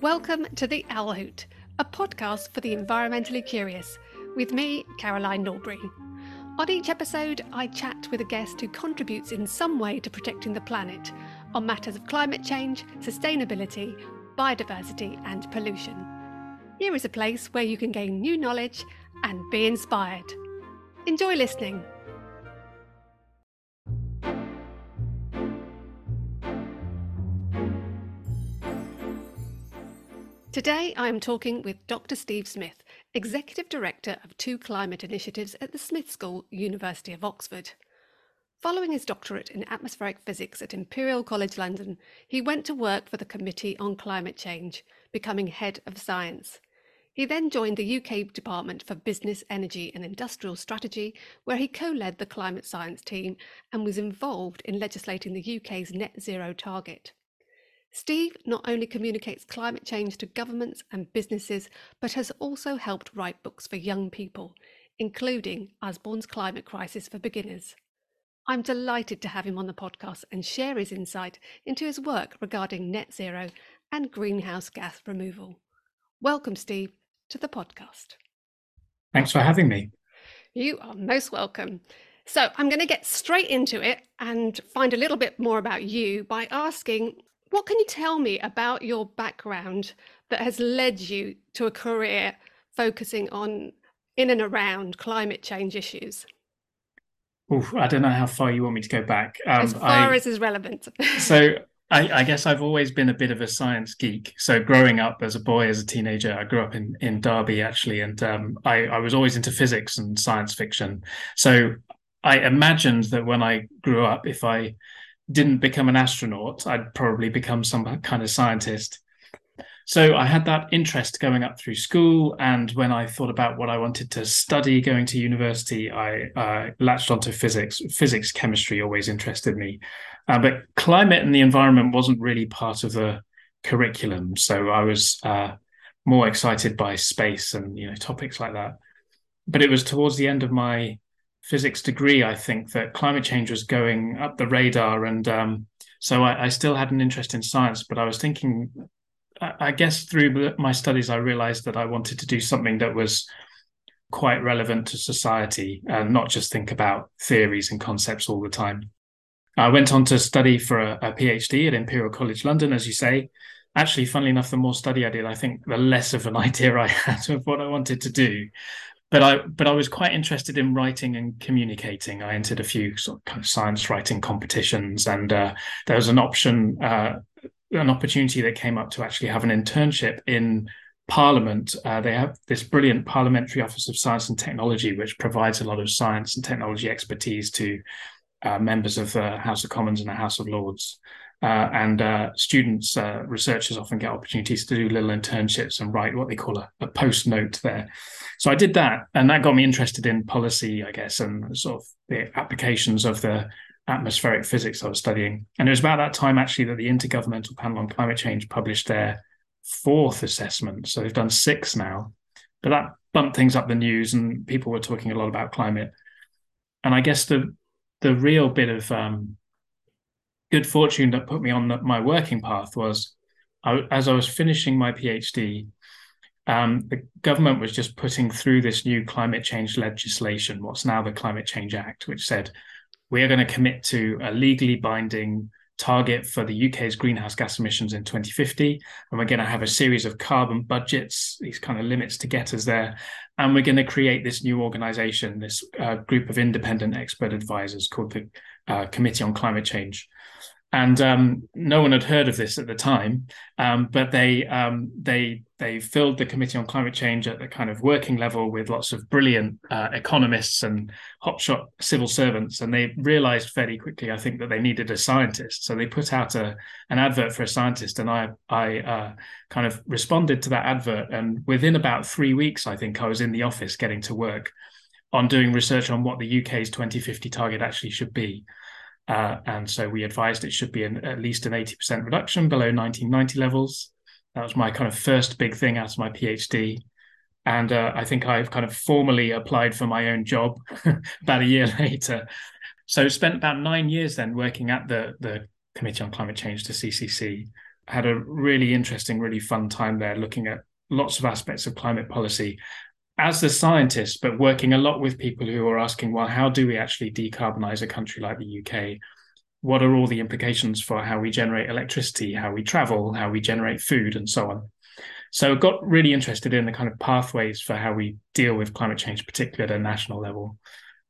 Welcome to The Owl Hoot, a podcast for the environmentally curious, with me, Caroline Norbury. On each episode, I chat with a guest who contributes in some way to protecting the planet on matters of climate change, sustainability, biodiversity and pollution. Here is a place where you can gain new knowledge and be inspired. Enjoy listening. Today I am talking with Dr. Steve Smith, Executive Director of Two Climate Initiatives at the Smith School, University of Oxford. Following his doctorate in atmospheric physics at Imperial College London, he went to work for the Committee on Climate Change, becoming Head of Science. He then joined the UK Department for Business, Energy and Industrial Strategy, where he co-led the climate science team and was involved in legislating the UK's net zero target. Steve not only communicates climate change to governments and businesses, but has also helped write books for young people, including Usborne's Climate Crisis for Beginners. I'm delighted to have him on the podcast and share his insight into his work regarding net zero and greenhouse gas removal. Welcome, Steve, to the podcast. Thanks for having me. You are most welcome. So I'm going to get straight into it and find a little bit more about you by asking, what can you tell me about your background that has led you to a career focusing on in and around climate change issues? Oof, I don't know how far you want me to go back. As far as is relevant. So I guess I've always been a bit of a science geek. So growing up as a boy, as a teenager, I grew up in Derby, actually, and I was always into physics and science fiction. So I imagined that when I grew up, if I didn't become an astronaut, I'd probably become some kind of scientist. So I had that interest going up through school, and when I thought about what I wanted to study going to university, I latched onto physics. Physics, chemistry always interested me, but climate and the environment wasn't really part of the curriculum. So I was more excited by space and topics like that. But it was towards the end of my physics degree, I think, that climate change was going up the radar, and so I still had an interest in science, but I was thinking, I guess through my studies, I realized that I wanted to do something that was quite relevant to society and not just think about theories and concepts all the time. I went on to study for a PhD at Imperial College London, as you say. Actually, funnily enough, the more study I did, I think the less of an idea I had of what I wanted to do. But I was quite interested in writing and communicating. I entered a few sort of kind of science writing competitions, and there was an opportunity that came up to actually have an internship in Parliament. They have this brilliant Parliamentary Office of Science and Technology, which provides a lot of science and technology expertise to members of the House of Commons and the House of Lords. And students, researchers often get opportunities to do little internships and write what they call a post note there. So I did that, and that got me interested in policy, I guess, and sort of the applications of the atmospheric physics I was studying. And it was about that time, actually, that the Intergovernmental Panel on Climate Change published their fourth assessment. So they've done six now, but that bumped things up the news, and people were talking a lot about climate. And I guess the real bit of good fortune that put me on my working path was, as I was finishing my PhD, the government was just putting through this new climate change legislation, what's now the Climate Change Act, which said we are going to commit to a legally binding target for the UK's greenhouse gas emissions in 2050, and we're going to have a series of carbon budgets, these kind of limits to get us there, and we're going to create this new organisation, this group of independent expert advisors called the Committee on Climate Change. And no one had heard of this at the time, but they filled the Committee on Climate Change at the kind of working level with lots of brilliant economists and hotshot civil servants. And they realized fairly quickly, I think, that they needed a scientist. So they put out an advert for a scientist, and I kind of responded to that advert. And within about 3 weeks, I think, I was in the office getting to work on doing research on what the UK's 2050 target actually should be. And so we advised it should be at least an 80% reduction below 1990 levels. That was my kind of first big thing out of my PhD. And I think I've kind of formally applied for my own job about a year later. So spent about 9 years then working at the Committee on Climate Change, the CCC, had a really interesting, really fun time there looking at lots of aspects of climate policy as a scientist, but working a lot with people who are asking, well, how do we actually decarbonize a country like the UK? What are all the implications for how we generate electricity, how we travel, how we generate food, and so on? So I got really interested in the kind of pathways for how we deal with climate change, particularly at a national level.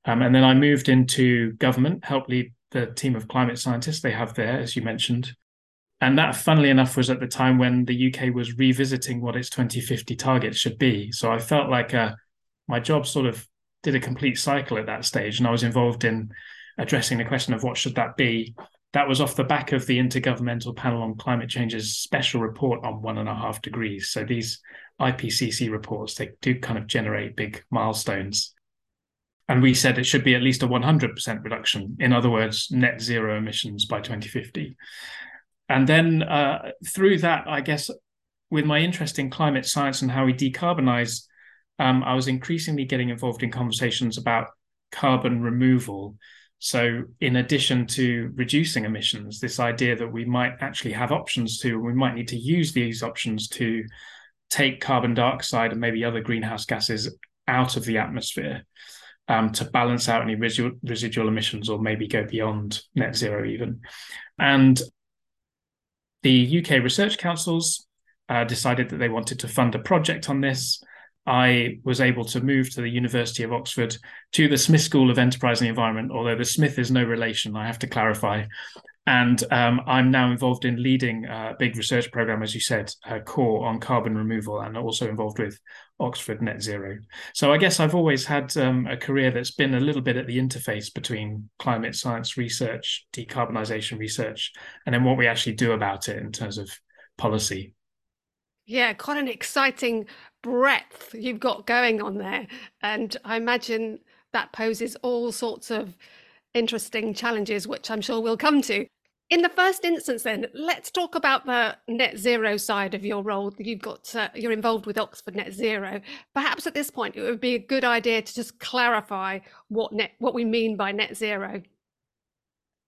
And then I moved into government, helped lead the team of climate scientists they have there, as you mentioned. And that, funnily enough, was at the time when the UK was revisiting what its 2050 targets should be. So I felt like my job sort of did a complete cycle at that stage. And I was involved in addressing the question of what should that be. That was off the back of the Intergovernmental Panel on Climate Change's special report on 1.5 degrees. So these IPCC reports, they do kind of generate big milestones. And we said it should be at least a 100% reduction. In other words, net zero emissions by 2050. And then through that, I guess, with my interest in climate science and how we decarbonize, I was increasingly getting involved in conversations about carbon removal. So in addition to reducing emissions, this idea that we might actually have options to, we might need to use these options to take carbon dioxide and maybe other greenhouse gases out of the atmosphere to balance out any residual emissions or maybe go beyond net zero even. And the UK Research Councils decided that they wanted to fund a project on this. I was able to move to the University of Oxford to the Smith School of Enterprise and the Environment, although the Smith is no relation, I have to clarify. And I'm now involved in leading a big research program, as you said, core on carbon removal, and also involved with Oxford Net Zero. So I guess I've always had a career that's been a little bit at the interface between climate science research, decarbonisation research, and then what we actually do about it in terms of policy. Yeah, quite an exciting breadth you've got going on there. And I imagine that poses all sorts of interesting challenges, which I'm sure we'll come to. In the first instance, then, let's talk about the net zero side of your role. You're involved with Oxford Net Zero. Perhaps at this point, it would be a good idea to just clarify what we mean by net zero.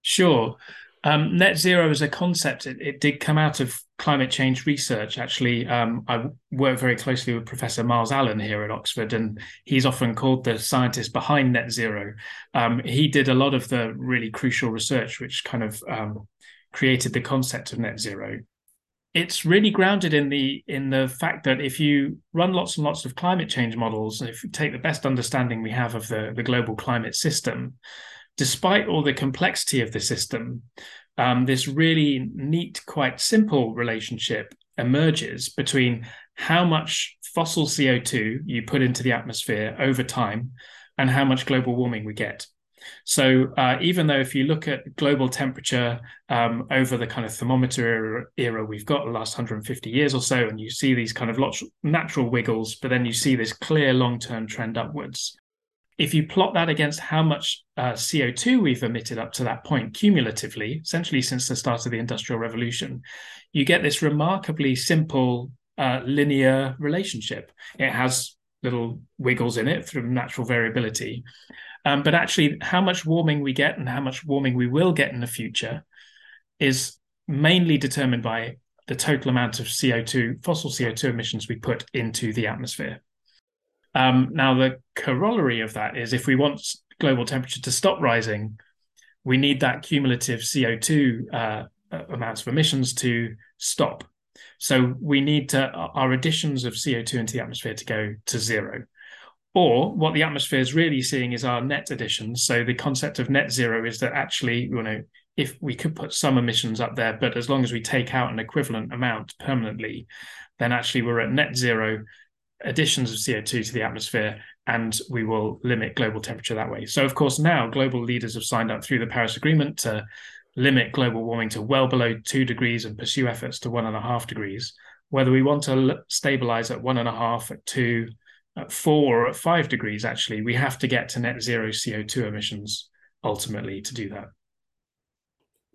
Sure. Net zero as a concept, it did come out of climate change research. Actually, I work very closely with Professor Miles Allen here at Oxford, and he's often called the scientist behind net zero. He did a lot of the really crucial research which kind of created the concept of net zero. It's really grounded in the fact that if you run lots and lots of climate change models, and if you take the best understanding we have of the global climate system, despite all the complexity of the system, this really neat, quite simple relationship emerges between how much fossil CO2 you put into the atmosphere over time and how much global warming we get. So even though if you look at global temperature over the kind of thermometer era we've got the last 150 years or so, and you see these kind of lots of natural wiggles, but then you see this clear long-term trend upwards. If you plot that against how much CO2 we've emitted up to that point cumulatively, essentially since the start of the Industrial Revolution, you get this remarkably simple linear relationship. It has little wiggles in it through natural variability. But actually, how much warming we get and how much warming we will get in the future is mainly determined by the total amount of CO2, fossil CO2 emissions we put into the atmosphere. Now, the corollary of that is if we want global temperature to stop rising, we need that cumulative CO2 amounts of emissions to stop. So we need our additions of CO2 into the atmosphere to go to zero. Or what the atmosphere is really seeing is our net additions. So the concept of net zero is that actually, you know, if we could put some emissions up there, but as long as we take out an equivalent amount permanently, then actually we're at net zero additions of CO2 to the atmosphere, and we will limit global temperature that way. So, of course, now global leaders have signed up through the Paris Agreement to limit global warming to well below 2 degrees and pursue efforts to 1.5 degrees. Whether we want to stabilise at 1.5, at 2, at 4 or at 5 degrees, actually, we have to get to net zero CO2 emissions ultimately to do that.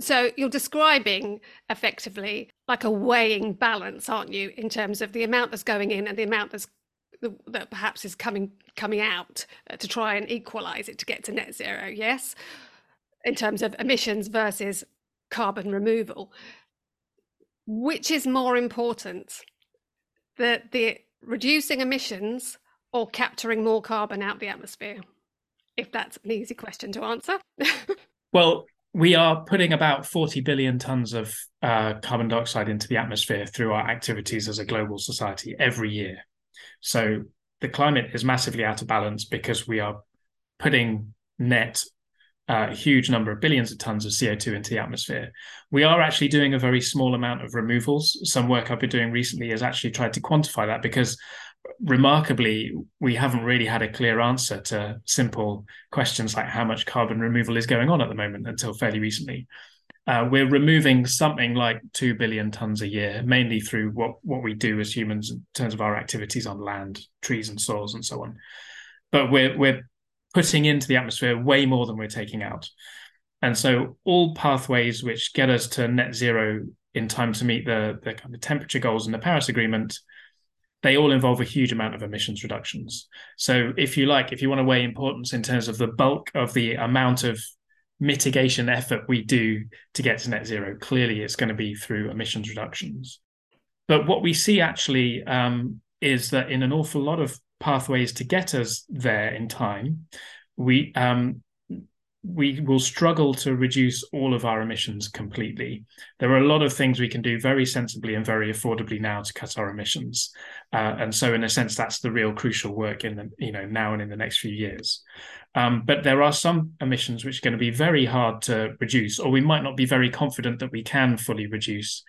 So you're describing effectively like a weighing balance, aren't you, in terms of the amount that's going in and the amount that perhaps is coming out to try and equalize it to get to net zero, yes, in terms of emissions versus carbon removal. Which is more important, the reducing emissions or capturing more carbon out the atmosphere? If that's an easy question to answer. Well, we are putting about 40 billion tonnes of carbon dioxide into the atmosphere through our activities as a global society every year. So the climate is massively out of balance because we are putting net a huge number of billions of tons of CO2 into the atmosphere. We are actually doing a very small amount of removals. Some work I've been doing recently has actually tried to quantify that, because remarkably, we haven't really had a clear answer to simple questions like how much carbon removal is going on at the moment until fairly recently. We're removing something like 2 billion tons a year, mainly through what we do as humans in terms of our activities on land, trees and soils and so on. But we're putting into the atmosphere way more than we're taking out. And so all pathways which get us to net zero in time to meet the kind of temperature goals in the Paris Agreement, they all involve a huge amount of emissions reductions. So if you like, if you want to weigh importance in terms of the bulk of the amount of mitigation effort we do to get to net zero, clearly it's going to be through emissions reductions. But what we see actually is that in an awful lot of pathways to get us there in time, we will struggle to reduce all of our emissions completely. There are a lot of things we can do very sensibly and very affordably now to cut our emissions, and so in a sense that's the real crucial work in the now and in the next few years. But there are some emissions which are going to be very hard to reduce, or we might not be very confident that we can fully reduce,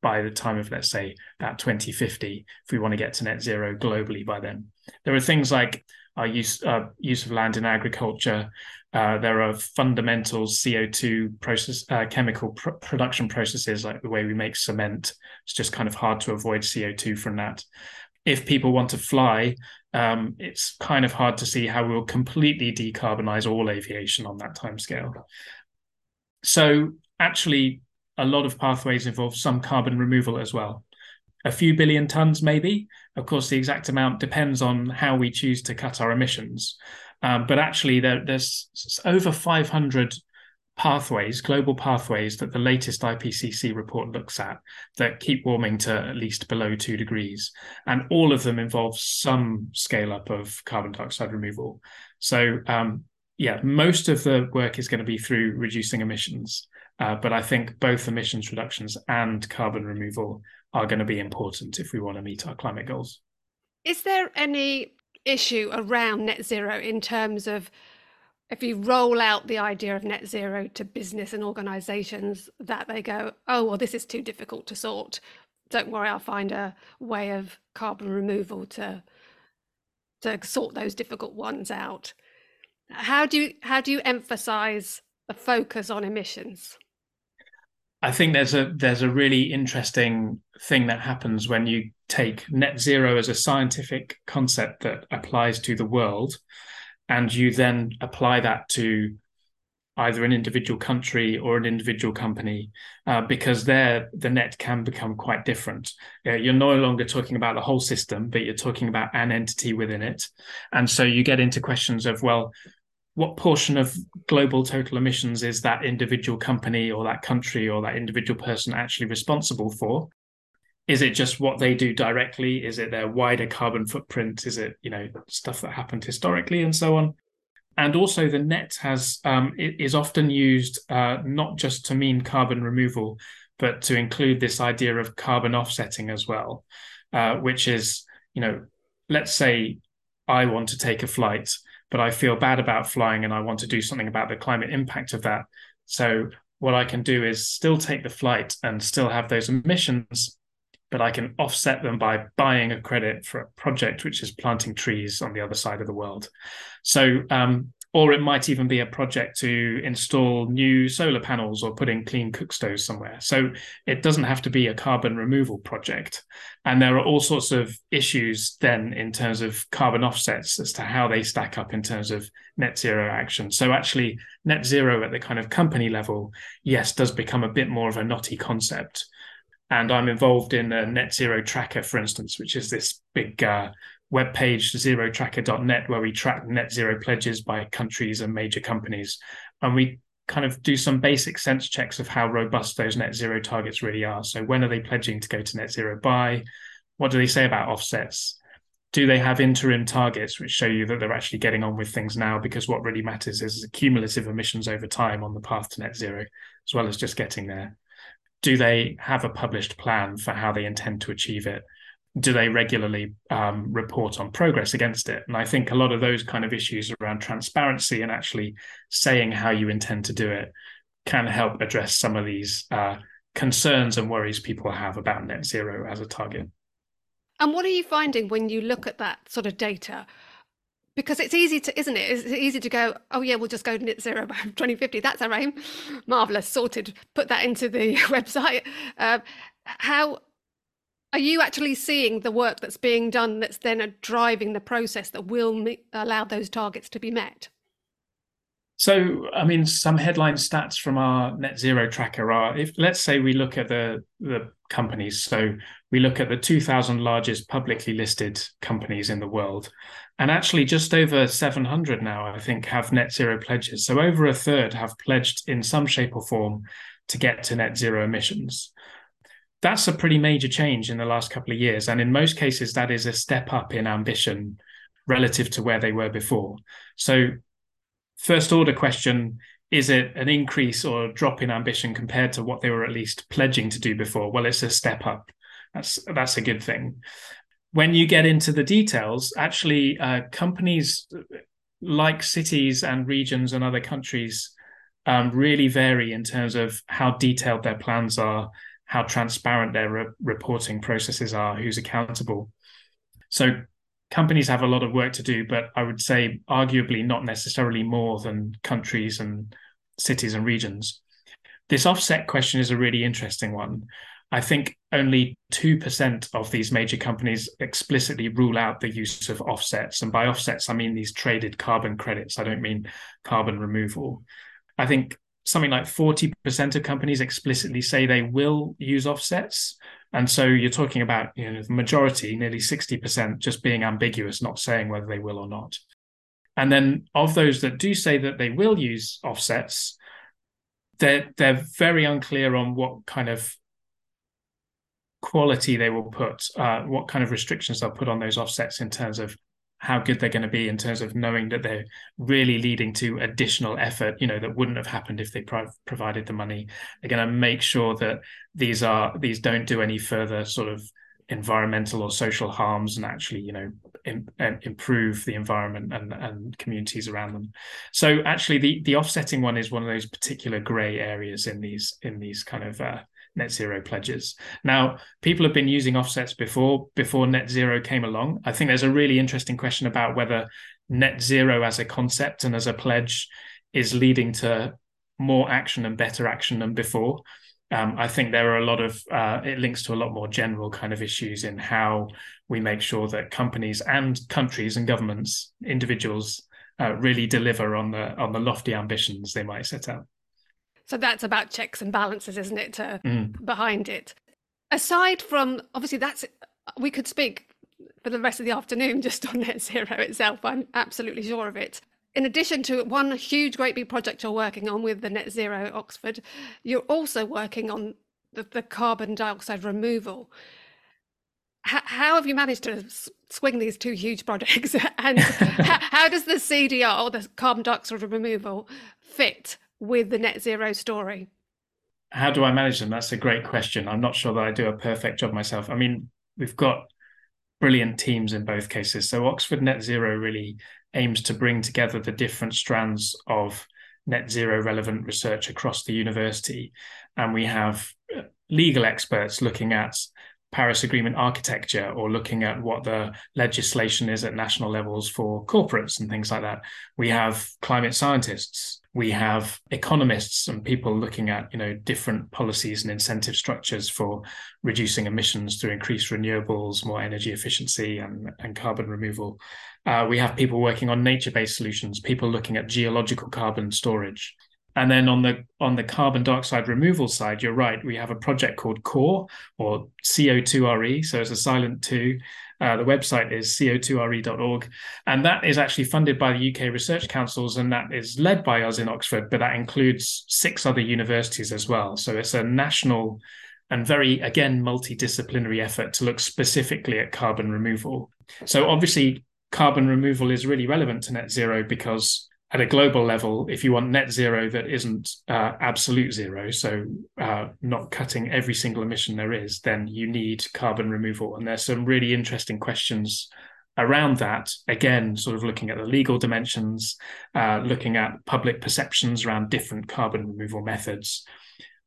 by the time of, let's say, about 2050, if we want to get to net zero globally by then. There are things like our use of land in agriculture. There are fundamental CO2 process, chemical production processes, like the way we make cement. It's just kind of hard to avoid CO2 from that. If people want to fly, it's kind of hard to see how we'll completely decarbonize all aviation on that timescale. So actually, a lot of pathways involve some carbon removal as well. A few billion tons, maybe. Of course, the exact amount depends on how we choose to cut our emissions. But actually, there's over 500 pathways, global pathways, that the latest IPCC report looks at that keep warming to at least below 2 degrees. And all of them involve some scale up of carbon dioxide removal. So, most of the work is going to be through reducing emissions. But I think both emissions reductions and carbon removal are going to be important if we want to meet our climate goals. Is there any issue around net zero in terms of, if you roll out the idea of net zero to business and organisations, that they go, oh, well, this is too difficult to sort. Don't worry, I'll find a way of carbon removal to sort those difficult ones out. How do you emphasise the focus on emissions? I think there's a really interesting thing that happens when you take net zero as a scientific concept that applies to the world, and you then apply that to either an individual country or an individual company, because there the net can become quite different. You're no longer talking about the whole system, but you're talking about an entity within it. And so you get into questions of, well, what portion of global total emissions is that individual company or that country or that individual person actually responsible for? Is it just what they do directly? Is it their wider carbon footprint? Is it, stuff that happened historically and so on? And also the net is often used not just to mean carbon removal, but to include this idea of carbon offsetting as well, which is, let's say I want to take a flight, but I feel bad about flying and I want to do something about the climate impact of that. So what I can do is still take the flight and still have those emissions, but I can offset them by buying a credit for a project which is planting trees on the other side of the world. So, or it might even be a project to install new solar panels or put in clean cook stoves somewhere. So it doesn't have to be a carbon removal project. And there are all sorts of issues then in terms of carbon offsets as to how they stack up in terms of net zero action. So actually net zero at the kind of company level, yes, does become a bit more of a knotty concept. And I'm involved in a Net Zero Tracker, for instance, which is this big webpage, zerotracker.net, where we track net zero pledges by countries and major companies. And we kind of do some basic sense checks of how robust those net zero targets really are. So when are they pledging to go to net zero by? What do they say about offsets? Do they have interim targets which show you that they're actually getting on with things now? Because what really matters is cumulative emissions over time on the path to net zero, as well as just getting there. Do they have a published plan for how they intend to achieve it? Do they regularly report on progress against it? And I think a lot of those kind of issues around transparency and actually saying how you intend to do it can help address some of these concerns and worries people have about net zero as a target. And what are you finding when you look at that sort of data? Because it's easy to, isn't it? It's easy to go, oh yeah, we'll just go to net zero by 2050. That's our aim. Marvellous, sorted. Put that into the website. How are you actually seeing the work that's being done that's then driving the process that will allow those targets to be met? So, I mean, some headline stats from our Net Zero Tracker are, if let's say we look at the companies, so we look at the 2,000 largest publicly listed companies in the world, and actually just over 700 now, I think, have net zero pledges. So over a third have pledged in some shape or form to get to net zero emissions. That's a pretty major change in the last couple of years. And in most cases, that is a step up in ambition relative to where they were before. So first order question, is it an increase or a drop in ambition compared to what they were at least pledging to do before? Well, it's a step up. That's a good thing. When you get into the details, actually, companies like cities and regions and other countries really vary in terms of how detailed their plans are, how transparent their reporting processes are, who's accountable. So companies have a lot of work to do, but I would say arguably not necessarily more than countries and cities and regions. This offset question is a really interesting one. I think only 2% of these major companies explicitly rule out the use of offsets. And by offsets, I mean these traded carbon credits. I don't mean carbon removal. I think something like 40% of companies explicitly say they will use offsets. And so you're talking about, you know, the majority, nearly 60%, just being ambiguous, not saying whether they will or not. And then of those that do say that they will use offsets, they're very unclear on what kind of quality they will put, what kind of restrictions they'll put on those offsets in terms of how good they're going to be, in terms of knowing that they're really leading to additional effort, you know, that wouldn't have happened if they provided the money. They're going to make sure that these don't do any further sort of environmental or social harms and actually, you know, improve the environment and communities around them. So actually the offsetting one is one of those particular grey areas in these kind of net zero pledges. Now, people have been using offsets before net zero came along. I think there's a really interesting question about whether net zero as a concept and as a pledge is leading to more action and better action than before. I think there are a lot of, it links to a lot more general kind of issues in how we make sure that companies and countries and governments, individuals, really deliver on the lofty ambitions they might set out. So that's about checks and balances, isn't it, behind it? Aside from, obviously, we could speak for the rest of the afternoon just on net zero itself. I'm absolutely sure of it. In addition to one huge, great big project you're working on with the Net Zero Oxford, you're also working on the carbon dioxide removal. How have you managed to swing these two huge projects? And how does the CDR, or the carbon dioxide removal, fit with the net zero story? How do I manage them? That's a great question. I'm not sure that I do a perfect job myself. I mean, we've got brilliant teams in both cases. So Oxford Net Zero really aims to bring together the different strands of net zero relevant research across the university. And we have legal experts looking at Paris Agreement architecture, or looking at what the legislation is at national levels for corporates and things like that. We have climate scientists. We have economists and people looking at, you know, different policies and incentive structures for reducing emissions through increased renewables, more energy efficiency and carbon removal. We have people working on nature-based solutions, people looking at geological carbon storage. And then on the carbon dioxide removal side, you're right, we have a project called CORE, or CO2RE, so it's a silent two. The website is CO2RE.org, and that is actually funded by the UK Research Councils, and that is led by us in Oxford, but that includes 6 other universities as well. So it's a national and very, again, multidisciplinary effort to look specifically at carbon removal. So obviously, carbon removal is really relevant to net zero because at a global level, if you want net zero that isn't absolute zero, so not cutting every single emission there is, then you need carbon removal. And there's some really interesting questions around that, again, sort of looking at the legal dimensions, looking at public perceptions around different carbon removal methods,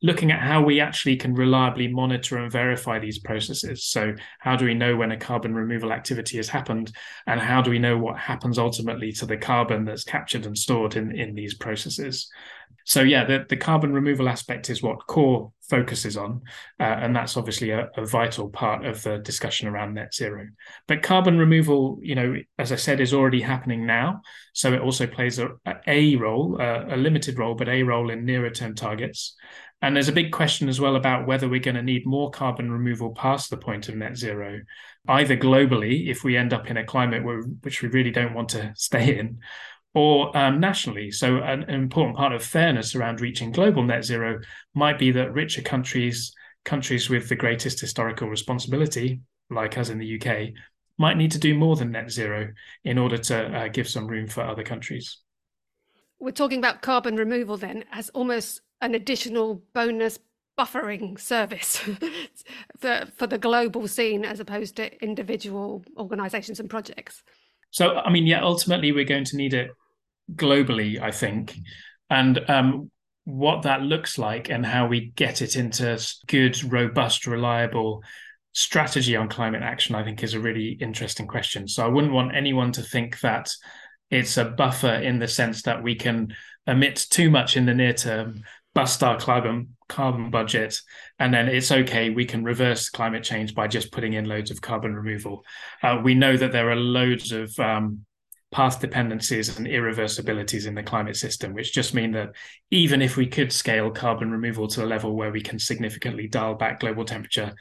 looking at how we actually can reliably monitor and verify these processes. So how do we know when a carbon removal activity has happened, and how do we know what happens ultimately to the carbon that's captured and stored in these processes? So yeah, the carbon removal aspect is what CORE focuses on, and that's obviously a vital part of the discussion around net zero. But carbon removal, you know, as I said, is already happening now, so it also plays a role, a limited role, but a role in nearer term targets. And there's a big question as well about whether we're going to need more carbon removal past the point of net zero, either globally, if we end up in a climate which we really don't want to stay in, or nationally. So an important part of fairness around reaching global net zero might be that richer countries with the greatest historical responsibility, like us in the UK, might need to do more than net zero in order to give some room for other countries. We're talking about carbon removal then as almost an additional bonus buffering service for the global scene as opposed to individual organisations and projects. So, I mean, yeah, ultimately we're going to need it globally, I think. And what that looks like and how we get it into good, robust, reliable strategy on climate action, I think is a really interesting question. So I wouldn't want anyone to think that it's a buffer in the sense that we can emit too much in the near term, bust our carbon budget, and then it's okay, we can reverse climate change by just putting in loads of carbon removal. We know that there are loads of path dependencies and irreversibilities in the climate system, which just mean that even if we could scale carbon removal to a level where we can significantly dial back global temperature,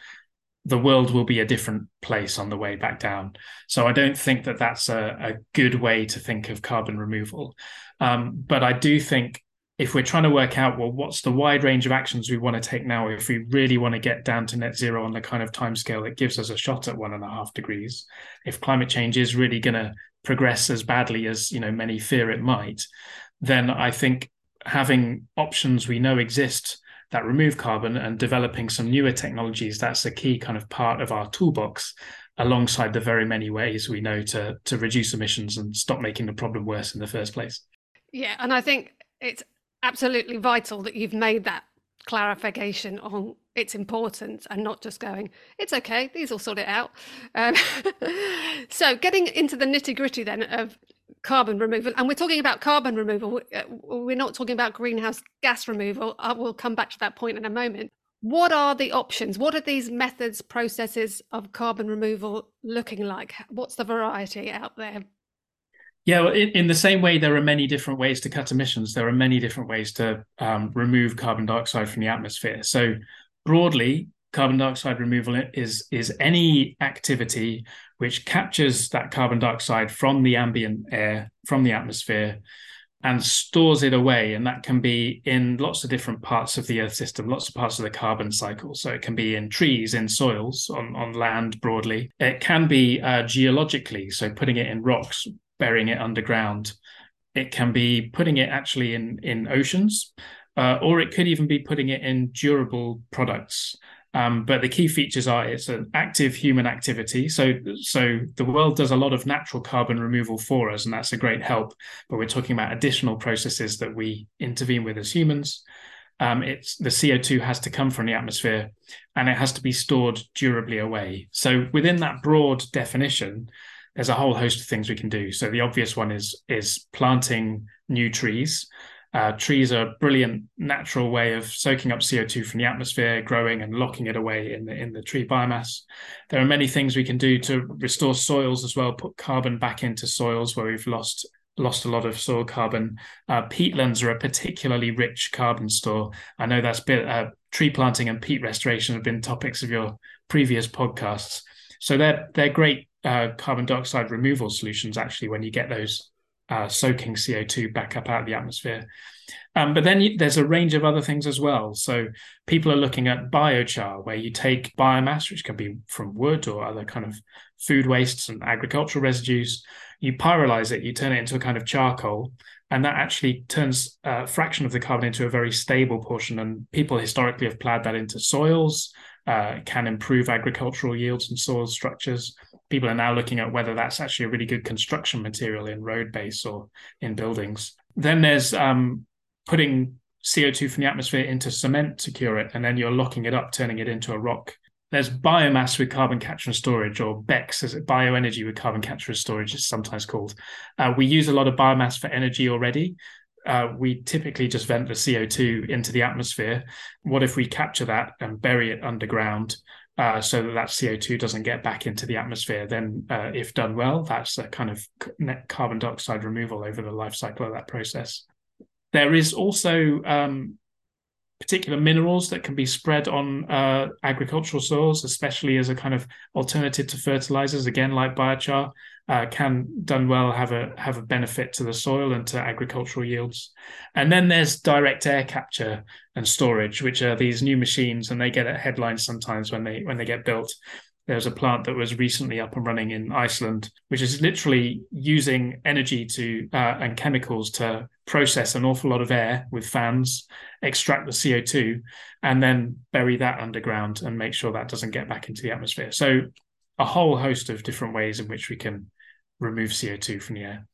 the world will be a different place on the way back down. So I don't think that that's a good way to think of carbon removal. But I do think if we're trying to work out, well, what's the wide range of actions we want to take now if we really want to get down to net zero on the kind of timescale that gives us a shot at 1.5 degrees, if climate change is really going to progress as badly as, you know, many fear it might, then I think having options we know exist that remove carbon and developing some newer technologies, that's a key kind of part of our toolbox, alongside the very many ways we know to reduce emissions and stop making the problem worse in the first place. Yeah, and I think it's absolutely vital that you've made that clarification on its importance and not just going, it's okay, these will sort it out. So getting into the nitty-gritty then of carbon removal, and we're talking about carbon removal, we're not talking about greenhouse gas removal. We'll come back to that point in a moment. What are the options? What are these methods, processes of carbon removal looking like? What's the variety out there? Yeah, well, in the same way, there are many different ways to cut emissions. There are many different ways to remove carbon dioxide from the atmosphere. So broadly, carbon dioxide removal is any activity which captures that carbon dioxide from the ambient air, from the atmosphere, and stores it away. And that can be in lots of different parts of the Earth system, lots of parts of the carbon cycle. So it can be in trees, in soils, on land broadly. It can be geologically, so putting it in rocks, burying it underground. It can be putting it actually in oceans, or it could even be putting it in durable products. But the key features are it's an active human activity. So the world does a lot of natural carbon removal for us, and that's a great help. But we're talking about additional processes that we intervene with as humans. It's the CO2 has to come from the atmosphere, and it has to be stored durably away. So within that broad definition, there's a whole host of things we can do. So the obvious one is planting new trees. Trees are a brilliant natural way of soaking up CO2 from the atmosphere, growing and locking it away in the tree biomass. There are many things we can do to restore soils as well, put carbon back into soils where we've lost lost a lot of soil carbon. Peatlands are a particularly rich carbon store. I know that's been tree planting and peat restoration have been topics of your previous podcasts. So they're great carbon dioxide removal solutions, actually, when you get those soaking CO2 back up out of the atmosphere. But then there's a range of other things as well. So people are looking at biochar, where you take biomass, which can be from wood or other kind of food wastes and agricultural residues. You pyrolyze it, you turn it into a kind of charcoal, and that actually turns a fraction of the carbon into a very stable portion. And people historically have ploughed that into soils, can improve agricultural yields and soil structures. People are now looking at whether that's actually a really good construction material in road base or in buildings. Then there's putting CO2 from the atmosphere into cement to cure it, and then you're locking it up, turning it into a rock. There's biomass with carbon capture and storage, or BECCS, as bioenergy with carbon capture and storage is sometimes called. We use a lot of biomass for energy already. We typically just vent the CO2 into the atmosphere. What if we capture that and bury it underground so that CO2 doesn't get back into the atmosphere? Then if done well, that's a kind of net carbon dioxide removal over the life cycle of that process. There is also particular minerals that can be spread on agricultural soils, especially as a kind of alternative to fertilizers, again, like biochar, can, done well, have a benefit to the soil and to agricultural yields. And then there's direct air capture and storage, which are these new machines, and they get a headline sometimes when they get built. There's a plant that was recently up and running in Iceland, which is literally using energy to and chemicals to process an awful lot of air with fans, extract the CO2, and then bury that underground and make sure that doesn't get back into the atmosphere. So a whole host of different ways in which we can remove CO2 from the air.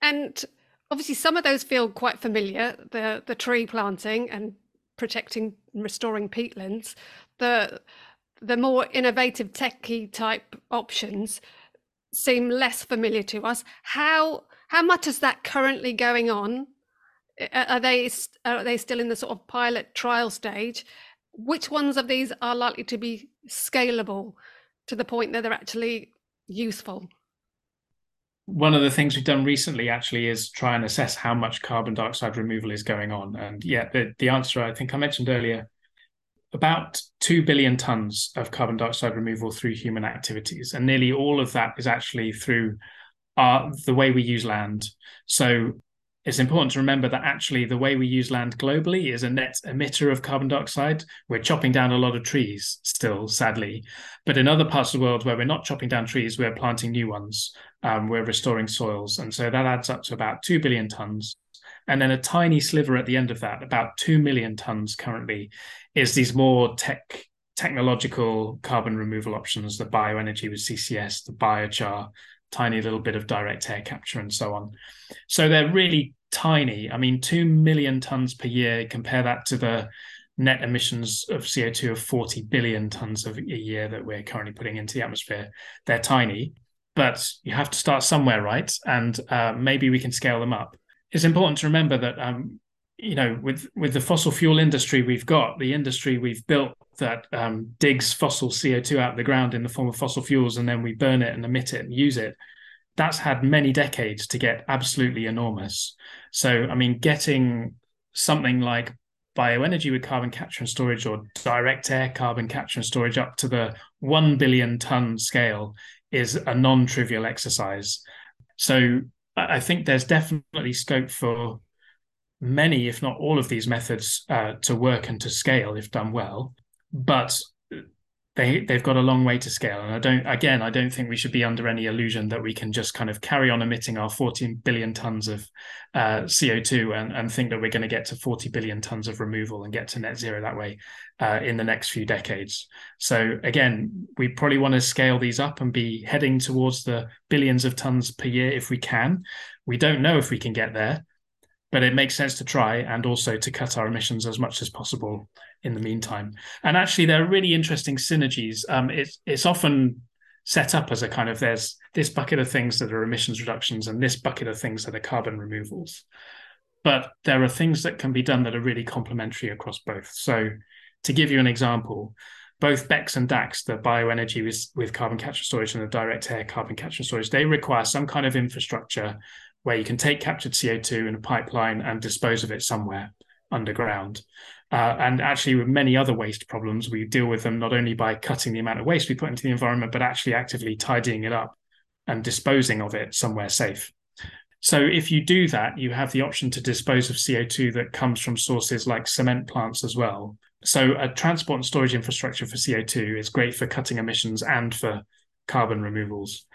And obviously some of those feel quite familiar, the tree planting and protecting and restoring peatlands. The more innovative, techie type options seem less familiar to us. How much is that currently going on? Are they still in the sort of pilot trial stage? Which ones of these are likely to be scalable to the point that they're actually useful? One of the things we've done recently actually is try and assess how much carbon dioxide removal is going on. And yeah, the answer I think I mentioned earlier, about 2 billion tonnes of carbon dioxide removal through human activities. And nearly all of that is actually through the way we use land. So it's important to remember that actually the way we use land globally is a net emitter of carbon dioxide. We're chopping down a lot of trees still, sadly. But in other parts of the world where we're not chopping down trees, we're planting new ones. We're restoring soils. And so that adds up to about 2 billion tonnes. And then a tiny sliver at the end of that, about 2 million tonnes currently, is these more technological carbon removal options, the bioenergy with CCS, the biochar, tiny little bit of direct air capture and so on. So they're really tiny. I mean, 2 million tonnes per year, compare that to the net emissions of CO2 of 40 billion tonnes a year that we're currently putting into the atmosphere. They're tiny, but you have to start somewhere, right? And maybe we can scale them up. It's important to remember that, with the fossil fuel industry we've got, the industry we've built that digs fossil CO2 out of the ground in the form of fossil fuels, and then we burn it and emit it and use it, that's had many decades to get absolutely enormous. So, I mean, getting something like bioenergy with carbon capture and storage or direct air carbon capture and storage up to the 1 billion ton scale is a non-trivial exercise. So I think there's definitely scope for many, if not all, of these methods to work and to scale if done well, but they've got a long way to scale. And I don't think we should be under any illusion that we can just kind of carry on emitting our 14 billion tonnes of CO2 and think that we're going to get to 40 billion tonnes of removal and get to net zero that way in the next few decades. So again, we probably want to scale these up and be heading towards the billions of tonnes per year if we can. We don't know if we can get there, but it makes sense to try and also to cut our emissions as much as possible in the meantime. And actually, there are really interesting synergies. It's often set up as a kind of, there's this bucket of things that are emissions reductions and this bucket of things that are carbon removals. But there are things that can be done that are really complementary across both. So to give you an example, both BECCS and DACS, the bioenergy with carbon capture storage and the direct air carbon capture storage, they require some kind of infrastructure where you can take captured CO2 in a pipeline and dispose of it somewhere underground. And actually, with many other waste problems, we deal with them not only by cutting the amount of waste we put into the environment, but actually actively tidying it up and disposing of it somewhere safe. So if you do that, you have the option to dispose of CO2 that comes from sources like cement plants as well. So a transport and storage infrastructure for CO2 is great for cutting emissions and for carbon removals.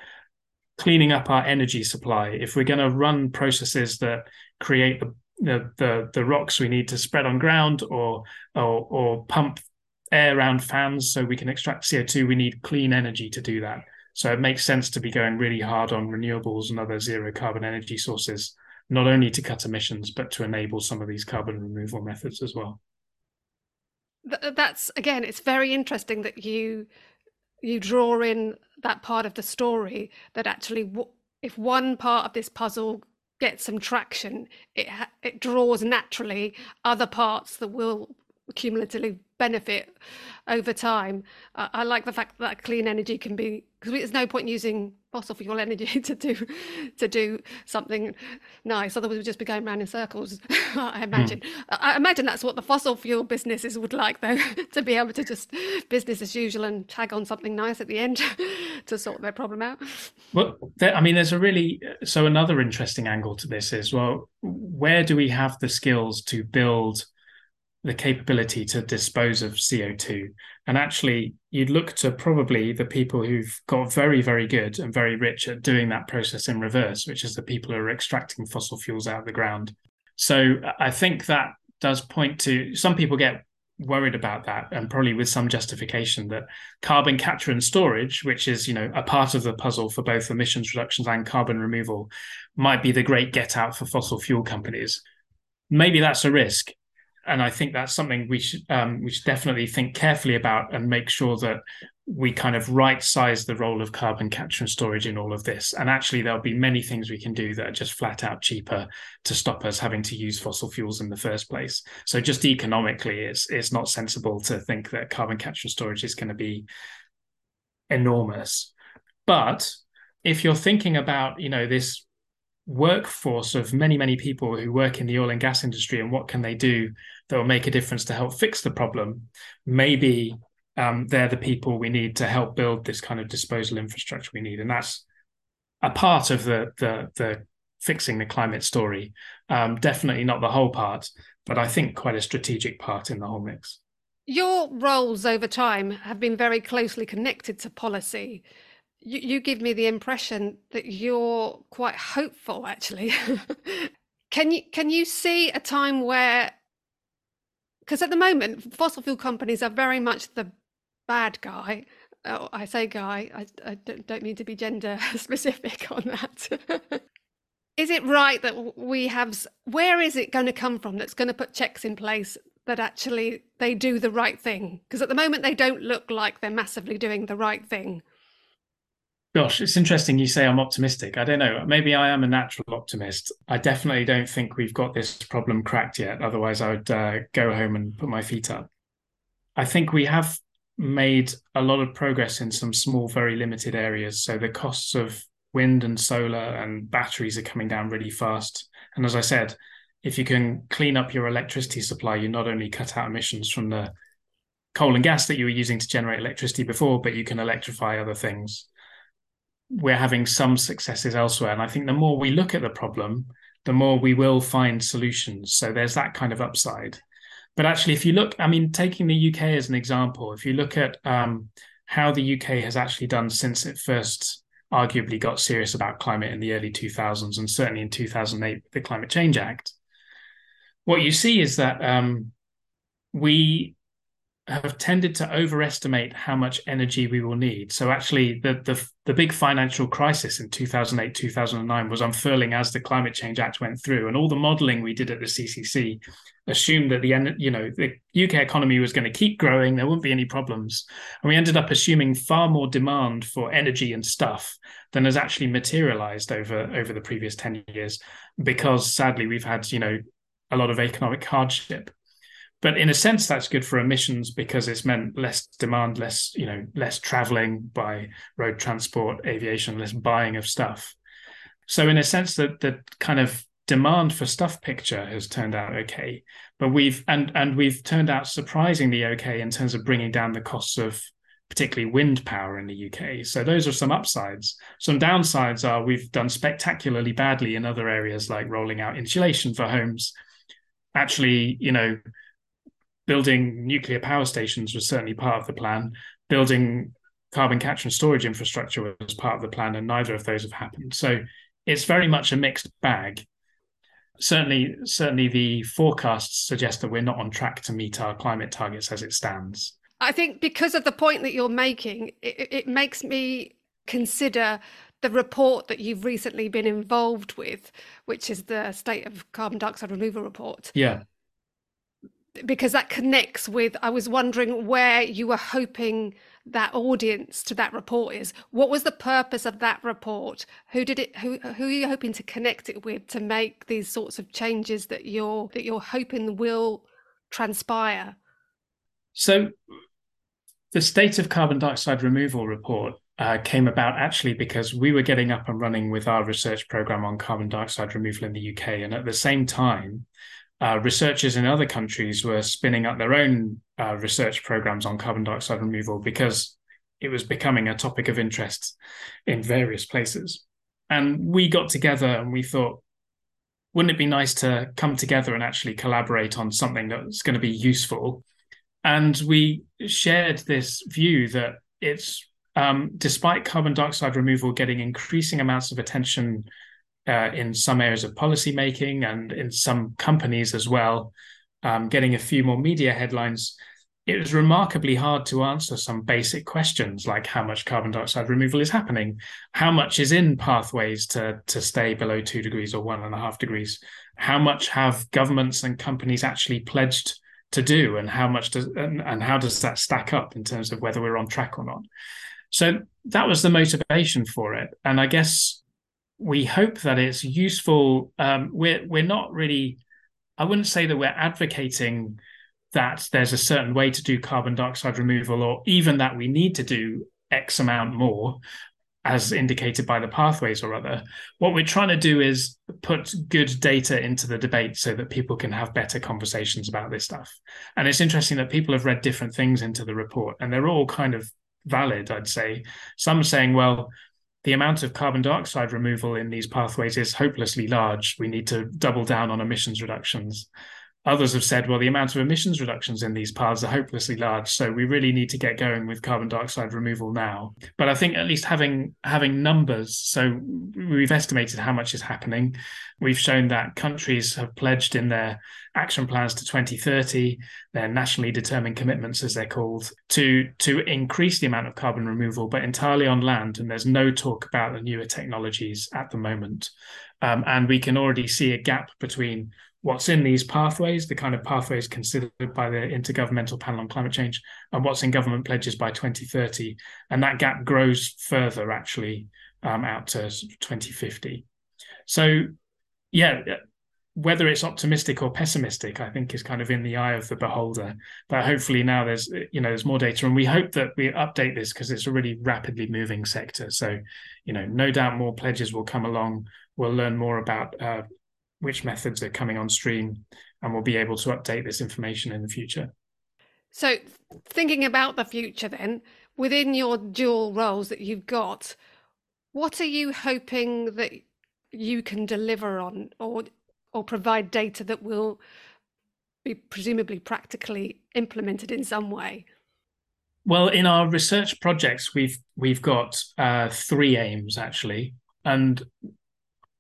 Cleaning up our energy supply, if we're going to run processes that create the rocks we need to spread on ground or pump air around fans so we can extract CO2, we need clean energy to do that. So it makes sense to be going really hard on renewables and other zero carbon energy sources, not only to cut emissions, but to enable some of these carbon removal methods as well. That's, again, it's very interesting that you draw in that part of the story, that actually if one part of this puzzle gets some traction, it draws naturally other parts that will cumulatively benefit over time. I like the fact that clean energy can be, because there's no point using fossil fuel energy to do something nice, otherwise we'd just be going around in circles. I imagine. I imagine that's what the fossil fuel businesses would like, though, to be able to just business as usual and tag on something nice at the end to sort their problem out. Well, another interesting angle to this is, well, where do we have the skills to build the capability to dispose of CO2? And actually, you'd look to probably the people who've got very, very good and very rich at doing that process in reverse, which is the people who are extracting fossil fuels out of the ground. So I think that does point to, some people get worried about that, and probably with some justification, that carbon capture and storage, which is, a part of the puzzle for both emissions reductions and carbon removal, might be the great get out for fossil fuel companies. Maybe that's a risk. And I think that's something we should definitely think carefully about and make sure that we kind of right-size the role of carbon capture and storage in all of this. And actually, there'll be many things we can do that are just flat out cheaper to stop us having to use fossil fuels in the first place. So just economically, it's not sensible to think that carbon capture and storage is going to be enormous. But if you're thinking about, this workforce of many, many people who work in the oil and gas industry and what can they do that will make a difference to help fix the problem, maybe they're the people we need to help build this kind of disposal infrastructure we need. And that's a part of the fixing the climate story. Definitely not the whole part, but I think quite a strategic part in the whole mix. Your roles over time have been very closely connected to policy. You give me the impression that you're quite hopeful, actually. Can you see a time where, because at the moment, fossil fuel companies are very much the bad guy. Oh, I say guy, I don't mean to be gender specific on that. Is it right that we have, where is it going to come from that's going to put checks in place that actually they do the right thing? Because at the moment, they don't look like they're massively doing the right thing. Gosh, it's interesting you say I'm optimistic. I don't know. Maybe I am a natural optimist. I definitely don't think we've got this problem cracked yet. Otherwise, I would go home and put my feet up. I think we have made a lot of progress in some small, very limited areas. So the costs of wind and solar and batteries are coming down really fast. And as I said, if you can clean up your electricity supply, you not only cut out emissions from the coal and gas that you were using to generate electricity before, but you can electrify other things. We're having some successes elsewhere. And I think the more we look at the problem, the more we will find solutions. So there's that kind of upside. But actually, if you look, taking the UK as an example, if you look at how the UK has actually done since it first arguably got serious about climate in the early 2000s, and certainly in 2008, the Climate Change Act, what you see is that we have tended to overestimate how much energy we will need. So actually, the big financial crisis in 2008, 2009 was unfurling as the Climate Change Act went through. And all the modelling we did at the CCC assumed that the UK economy was going to keep growing, there wouldn't be any problems. And we ended up assuming far more demand for energy and stuff than has actually materialised over the previous 10 years, because sadly, we've had, a lot of economic hardship. But in a sense, that's good for emissions because it's meant less demand, less traveling by road transport, aviation, less buying of stuff. So in a sense that the kind of demand for stuff picture has turned out okay, but we've turned out surprisingly okay in terms of bringing down the costs of particularly wind power in the UK. So those are some upsides. Some downsides are we've done spectacularly badly in other areas like rolling out insulation for homes. Actually, you know, building nuclear power stations was certainly part of the plan. Building carbon capture and storage infrastructure was part of the plan, and neither of those have happened. So it's very much a mixed bag. Certainly the forecasts suggest that we're not on track to meet our climate targets as it stands. I think because of the point that you're making, it makes me consider the report that you've recently been involved with, which is the State of Carbon Dioxide Removal Report. Yeah. Because that connects with, I was wondering where you were hoping that audience to that report is. What was the purpose of that report? Who are you hoping to connect it with to make these sorts of changes that you're hoping will transpire? So the State of Carbon Dioxide Removal Report came about actually because we were getting up and running with our research programme on carbon dioxide removal in the UK. And at the same time, researchers in other countries were spinning up their own research programmes on carbon dioxide removal because it was becoming a topic of interest in various places. And we got together and we thought, wouldn't it be nice to come together and actually collaborate on something that's going to be useful? And we shared this view that it's, despite carbon dioxide removal getting increasing amounts of attention in some areas of policymaking and in some companies as well, getting a few more media headlines, it was remarkably hard to answer some basic questions like how much carbon dioxide removal is happening, how much is in pathways to stay below 2 degrees or 1.5 degrees, how much have governments and companies actually pledged to do, and how much does and how does that stack up in terms of whether we're on track or not. So that was the motivation for it, and I guess we hope that it's useful. We're not really, I wouldn't say that we're advocating that there's a certain way to do carbon dioxide removal, or even that we need to do X amount more as indicated by the pathways or other. What we're trying to do is put good data into the debate so that people can have better conversations about this stuff. And it's interesting that people have read different things into the report, and they're all kind of valid, I'd say. Some saying, well, the amount of carbon dioxide removal in these pathways is hopelessly large. We need to double down on emissions reductions. Others have said, well, the amount of emissions reductions in these paths are hopelessly large, so we really need to get going with carbon dioxide removal now. But I think at least having numbers, so we've estimated how much is happening. We've shown that countries have pledged in their action plans to 2030, their nationally determined commitments, as they're called, to increase the amount of carbon removal, but entirely on land. And there's no talk about the newer technologies at the moment. And we can already see a gap between what's in these pathways, the kind of pathways considered by the Intergovernmental Panel on Climate Change, and what's in government pledges by 2030. And that gap grows further, actually, out to 2050. So, yeah, whether it's optimistic or pessimistic, I think is kind of in the eye of the beholder. But hopefully now there's more data, and we hope that we update this because it's a really rapidly moving sector. So, you know, no doubt more pledges will come along. We'll learn more about which methods are coming on stream, and we'll be able to update this information in the future. So thinking about the future then, within your dual roles that you've got, what are you hoping that you can deliver on or provide data that will be presumably practically implemented in some way? Well, in our research projects, we've got three aims, actually. And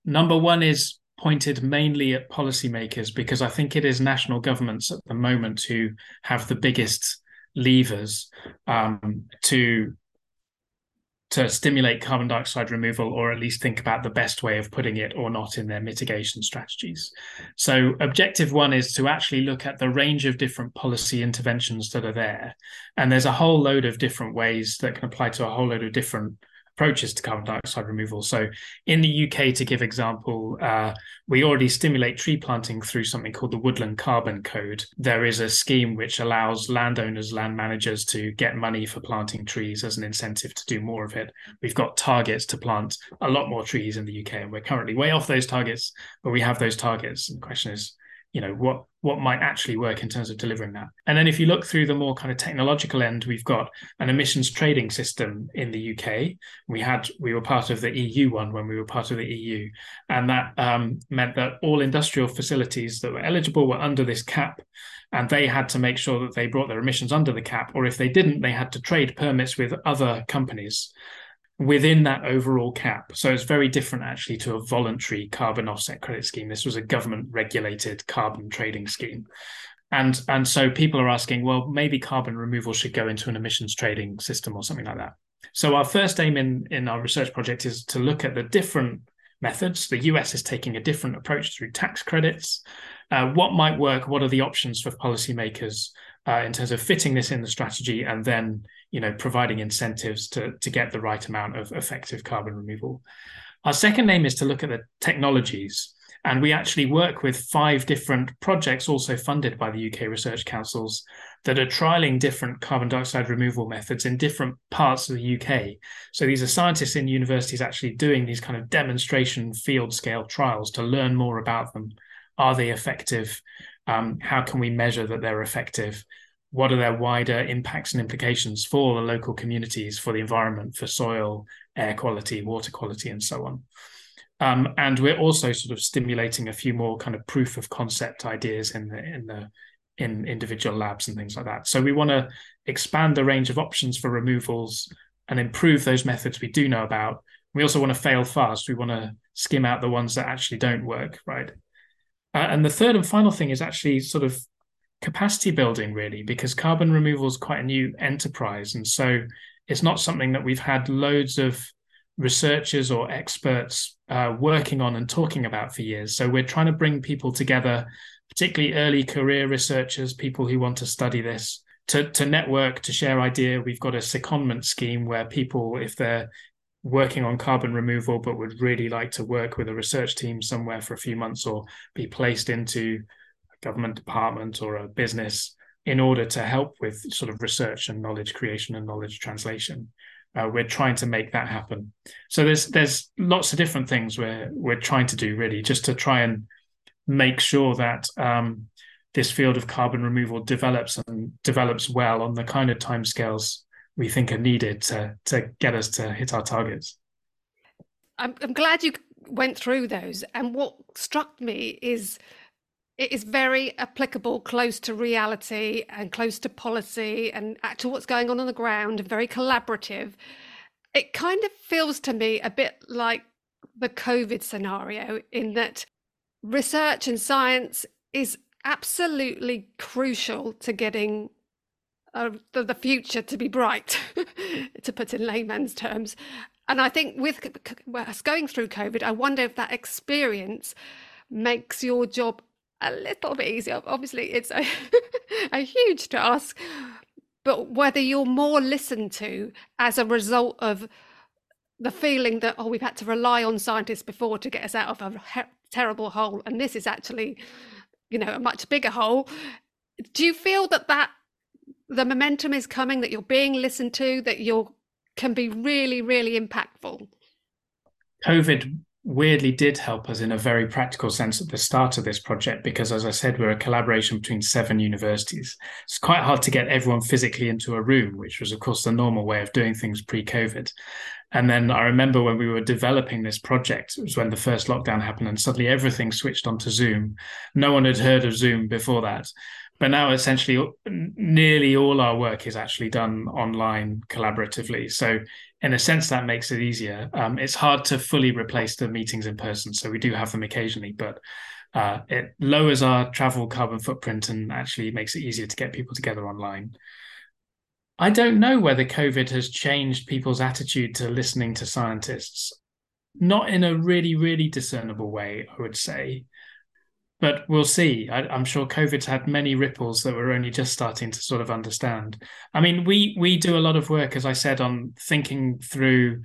number one is pointed mainly at policymakers, because I think it is national governments at the moment who have the biggest levers to stimulate carbon dioxide removal, or at least think about the best way of putting it or not in their mitigation strategies. So objective one is to actually look at the range of different policy interventions that are there. And there's a whole load of different ways that can apply to a whole load of different approaches to carbon dioxide removal. So in the UK, to give example, we already stimulate tree planting through something called the Woodland Carbon Code. There is a scheme which allows landowners, land managers to get money for planting trees as an incentive to do more of it. We've got targets to plant a lot more trees in the UK, and we're currently way off those targets, but we have those targets. And the question is, you know, what might actually work in terms of delivering that. And then if you look through the more kind of technological end, we've got an emissions trading system in the UK. We were part of the EU one when we were part of the EU. And that meant that all industrial facilities that were eligible were under this cap, and they had to make sure that they brought their emissions under the cap, or if they didn't, they had to trade permits with other companies within that overall cap. So it's very different actually to a voluntary carbon offset credit scheme. This was a government regulated carbon trading scheme. And so people are asking, well, maybe carbon removal should go into an emissions trading system or something like that. So our first aim in our research project is to look at the different methods. The US is taking a different approach through tax credits. What might work? What are the options for policymakers in terms of fitting this in the strategy, and then, you know, providing incentives to get the right amount of effective carbon removal? Our second aim is to look at the technologies. And we actually work with 5 different projects also funded by the UK Research Councils that are trialling different carbon dioxide removal methods in different parts of the UK. So these are scientists in universities actually doing these kind of demonstration field scale trials to learn more about them. Are they effective? How can we measure that they're effective? What are their wider impacts and implications for the local communities, for the environment, for soil, air quality, water quality, and so on? And we're also sort of stimulating a few more kind of proof of concept ideas in individual labs and things like that. So we want to expand the range of options for removals and improve those methods we do know about. We also want to fail fast. We want to skim out the ones that actually don't work, right? And the third and final thing is actually sort of capacity building, really, because carbon removal is quite a new enterprise. And so it's not something that we've had loads of researchers or experts working on and talking about for years. So we're trying to bring people together, particularly early career researchers, people who want to study this, to network, to share idea. We've got a secondment scheme where people, if they're working on carbon removal but would really like to work with a research team somewhere for a few months or be placed into a government department or a business in order to help with sort of research and knowledge creation and knowledge translation. We're trying to make that happen. So there's lots of different things we're trying to do, really, just to try and make sure that this field of carbon removal develops well on the kind of timescales we think are needed to get us to hit our targets. I'm glad you went through those. And what struck me is it is very applicable, close to reality and close to policy and to what's going on the ground, and very collaborative. It kind of feels to me a bit like the COVID scenario, in that research and science is absolutely crucial to getting the future to be bright, to put in layman's terms. And I think with us going through COVID, I wonder if that experience makes your job a little bit easier. Obviously, it's a huge task, but whether you're more listened to as a result of the feeling that, oh, we've had to rely on scientists before to get us out of a terrible hole, and this is actually, you know, a much bigger hole. Do you feel that the momentum is coming, that you're being listened to, that you can be really, really impactful? COVID weirdly did help us in a very practical sense at the start of this project, because, as I said, we're a collaboration between 7 universities. It's quite hard to get everyone physically into a room, which was, of course, the normal way of doing things pre-COVID. And then I remember when we were developing this project, it was when the first lockdown happened, and suddenly everything switched onto Zoom. No one had heard of Zoom before that. But now, essentially, nearly all our work is actually done online collaboratively. So in a sense, that makes it easier. It's hard to fully replace the meetings in person, so we do have them occasionally, but it lowers our travel carbon footprint and actually makes it easier to get people together online. I don't know whether COVID has changed people's attitude to listening to scientists. Not in a really, really discernible way, I would say. But we'll see. I'm sure COVID's had many ripples that we're only just starting to sort of understand. I mean, we do a lot of work, as I said, on thinking through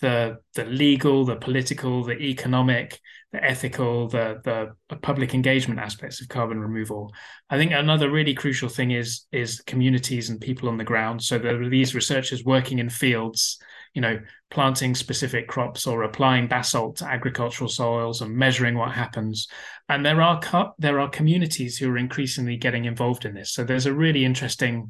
the legal, the political, the economic, the ethical, the public engagement aspects of carbon removal. I think another really crucial thing is communities and people on the ground. So there are these researchers working in fields, you know, planting specific crops or applying basalt to agricultural soils and measuring what happens. And there are communities who are increasingly getting involved in this. So there's a really interesting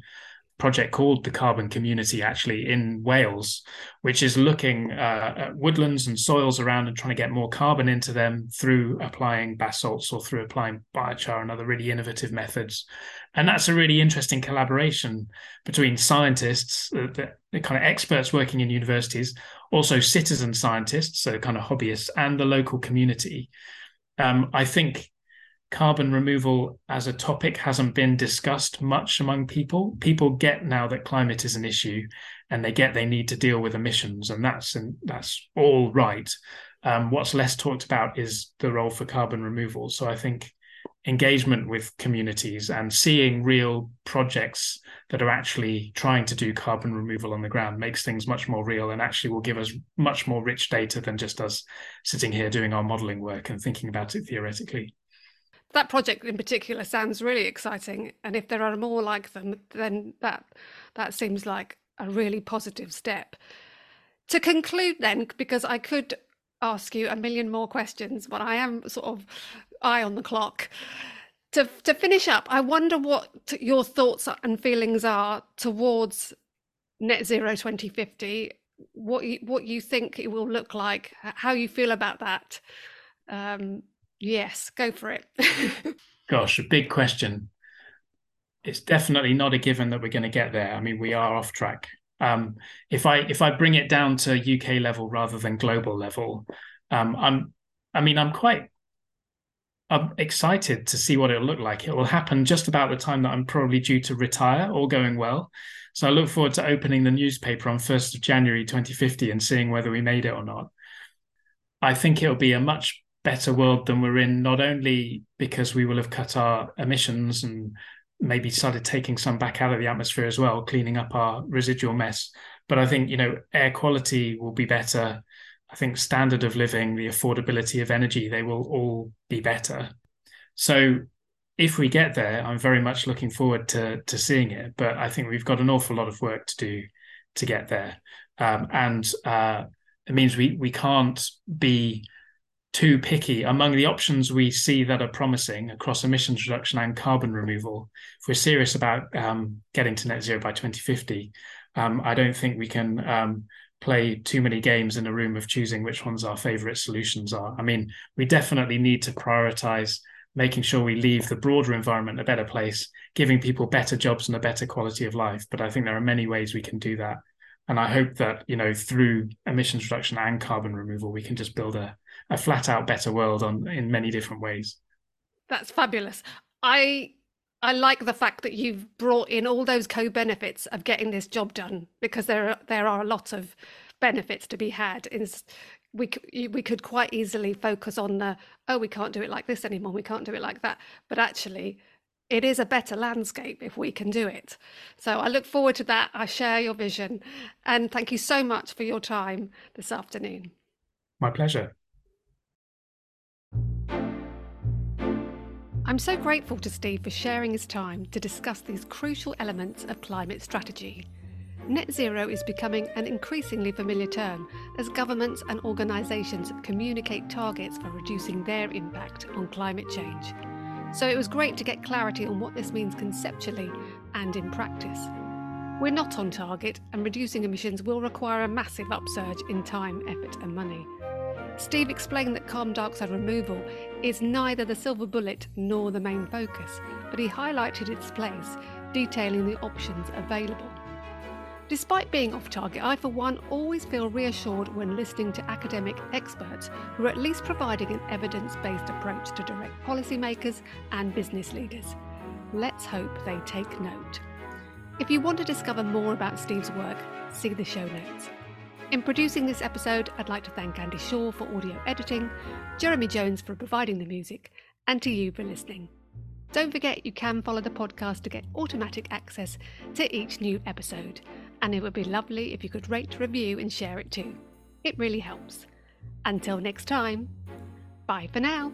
project called the Carbon Community, actually, in Wales, which is looking at woodlands and soils around and trying to get more carbon into them through applying basalts or through applying biochar and other really innovative methods. And that's a really interesting collaboration between scientists, the kind of experts working in universities, also citizen scientists, so kind of hobbyists, and the local community. I think carbon removal as a topic hasn't been discussed much among people. People get now that climate is an issue, and they need to deal with emissions, and that's all right. What's less talked about is the role for carbon removal. So I think engagement with communities and seeing real projects that are actually trying to do carbon removal on the ground makes things much more real and actually will give us much more rich data than just us sitting here doing our modelling work and thinking about it theoretically. That project in particular sounds really exciting, and if there are more like them, then that seems like a really positive step. To conclude then, because I could ask you a million more questions, but I am sort of eye on the clock. To finish up, I wonder what your thoughts and feelings are towards Net Zero 2050, what you think it will look like, how you feel about that. Yes, go for it. Gosh, a big question. It's definitely not a given that we're going to get there. I mean, we are off track. If I bring it down to UK level rather than global level, I'm excited to see what it'll look like. It will happen just about the time that I'm probably due to retire, all going well. So I look forward to opening the newspaper on 1st of January 2050 and seeing whether we made it or not. I think it'll be a much better world than we're in, not only because we will have cut our emissions and maybe started taking some back out of the atmosphere as well, cleaning up our residual mess, but I think, you know, air quality will be better. I think standard of living, the affordability of energy, they will all be better. So if we get there, I'm very much looking forward to seeing it, but I think we've got an awful lot of work to do to get there. And it means we can't be too picky among the options we see that are promising across emissions reduction and carbon removal. If we're serious about getting to net zero by 2050, I don't think we can play too many games in a room of choosing which ones our favourite solutions are. I mean, we definitely need to prioritise making sure we leave the broader environment a better place, giving people better jobs and a better quality of life. But I think there are many ways we can do that. And I hope that, you know, through emissions reduction and carbon removal, we can just build a flat out better world in many different ways. That's fabulous. I like the fact that you've brought in all those co-benefits of getting this job done, because there are a lot of benefits to be had. We could quite easily focus on we can't do it like this anymore, we can't do it like that. But actually, it is a better landscape if we can do it. So I look forward to that. I share your vision. And thank you so much for your time this afternoon. My pleasure. I'm so grateful to Steve for sharing his time to discuss these crucial elements of climate strategy. Net zero is becoming an increasingly familiar term as governments and organisations communicate targets for reducing their impact on climate change. So it was great to get clarity on what this means conceptually and in practice. We're not on target, and reducing emissions will require a massive upsurge in time, effort and money. Steve explained that carbon dioxide removal is neither the silver bullet nor the main focus, but he highlighted its place, detailing the options available. Despite being off target, I for one always feel reassured when listening to academic experts who are at least providing an evidence-based approach to direct policymakers and business leaders. Let's hope they take note. If you want to discover more about Steve's work, see the show notes. In producing this episode, I'd like to thank Andy Shaw for audio editing, Jeremy Jones for providing the music, and to you for listening. Don't forget you can follow the podcast to get automatic access to each new episode. And it would be lovely if you could rate, review and share it too. It really helps. Until next time, bye for now.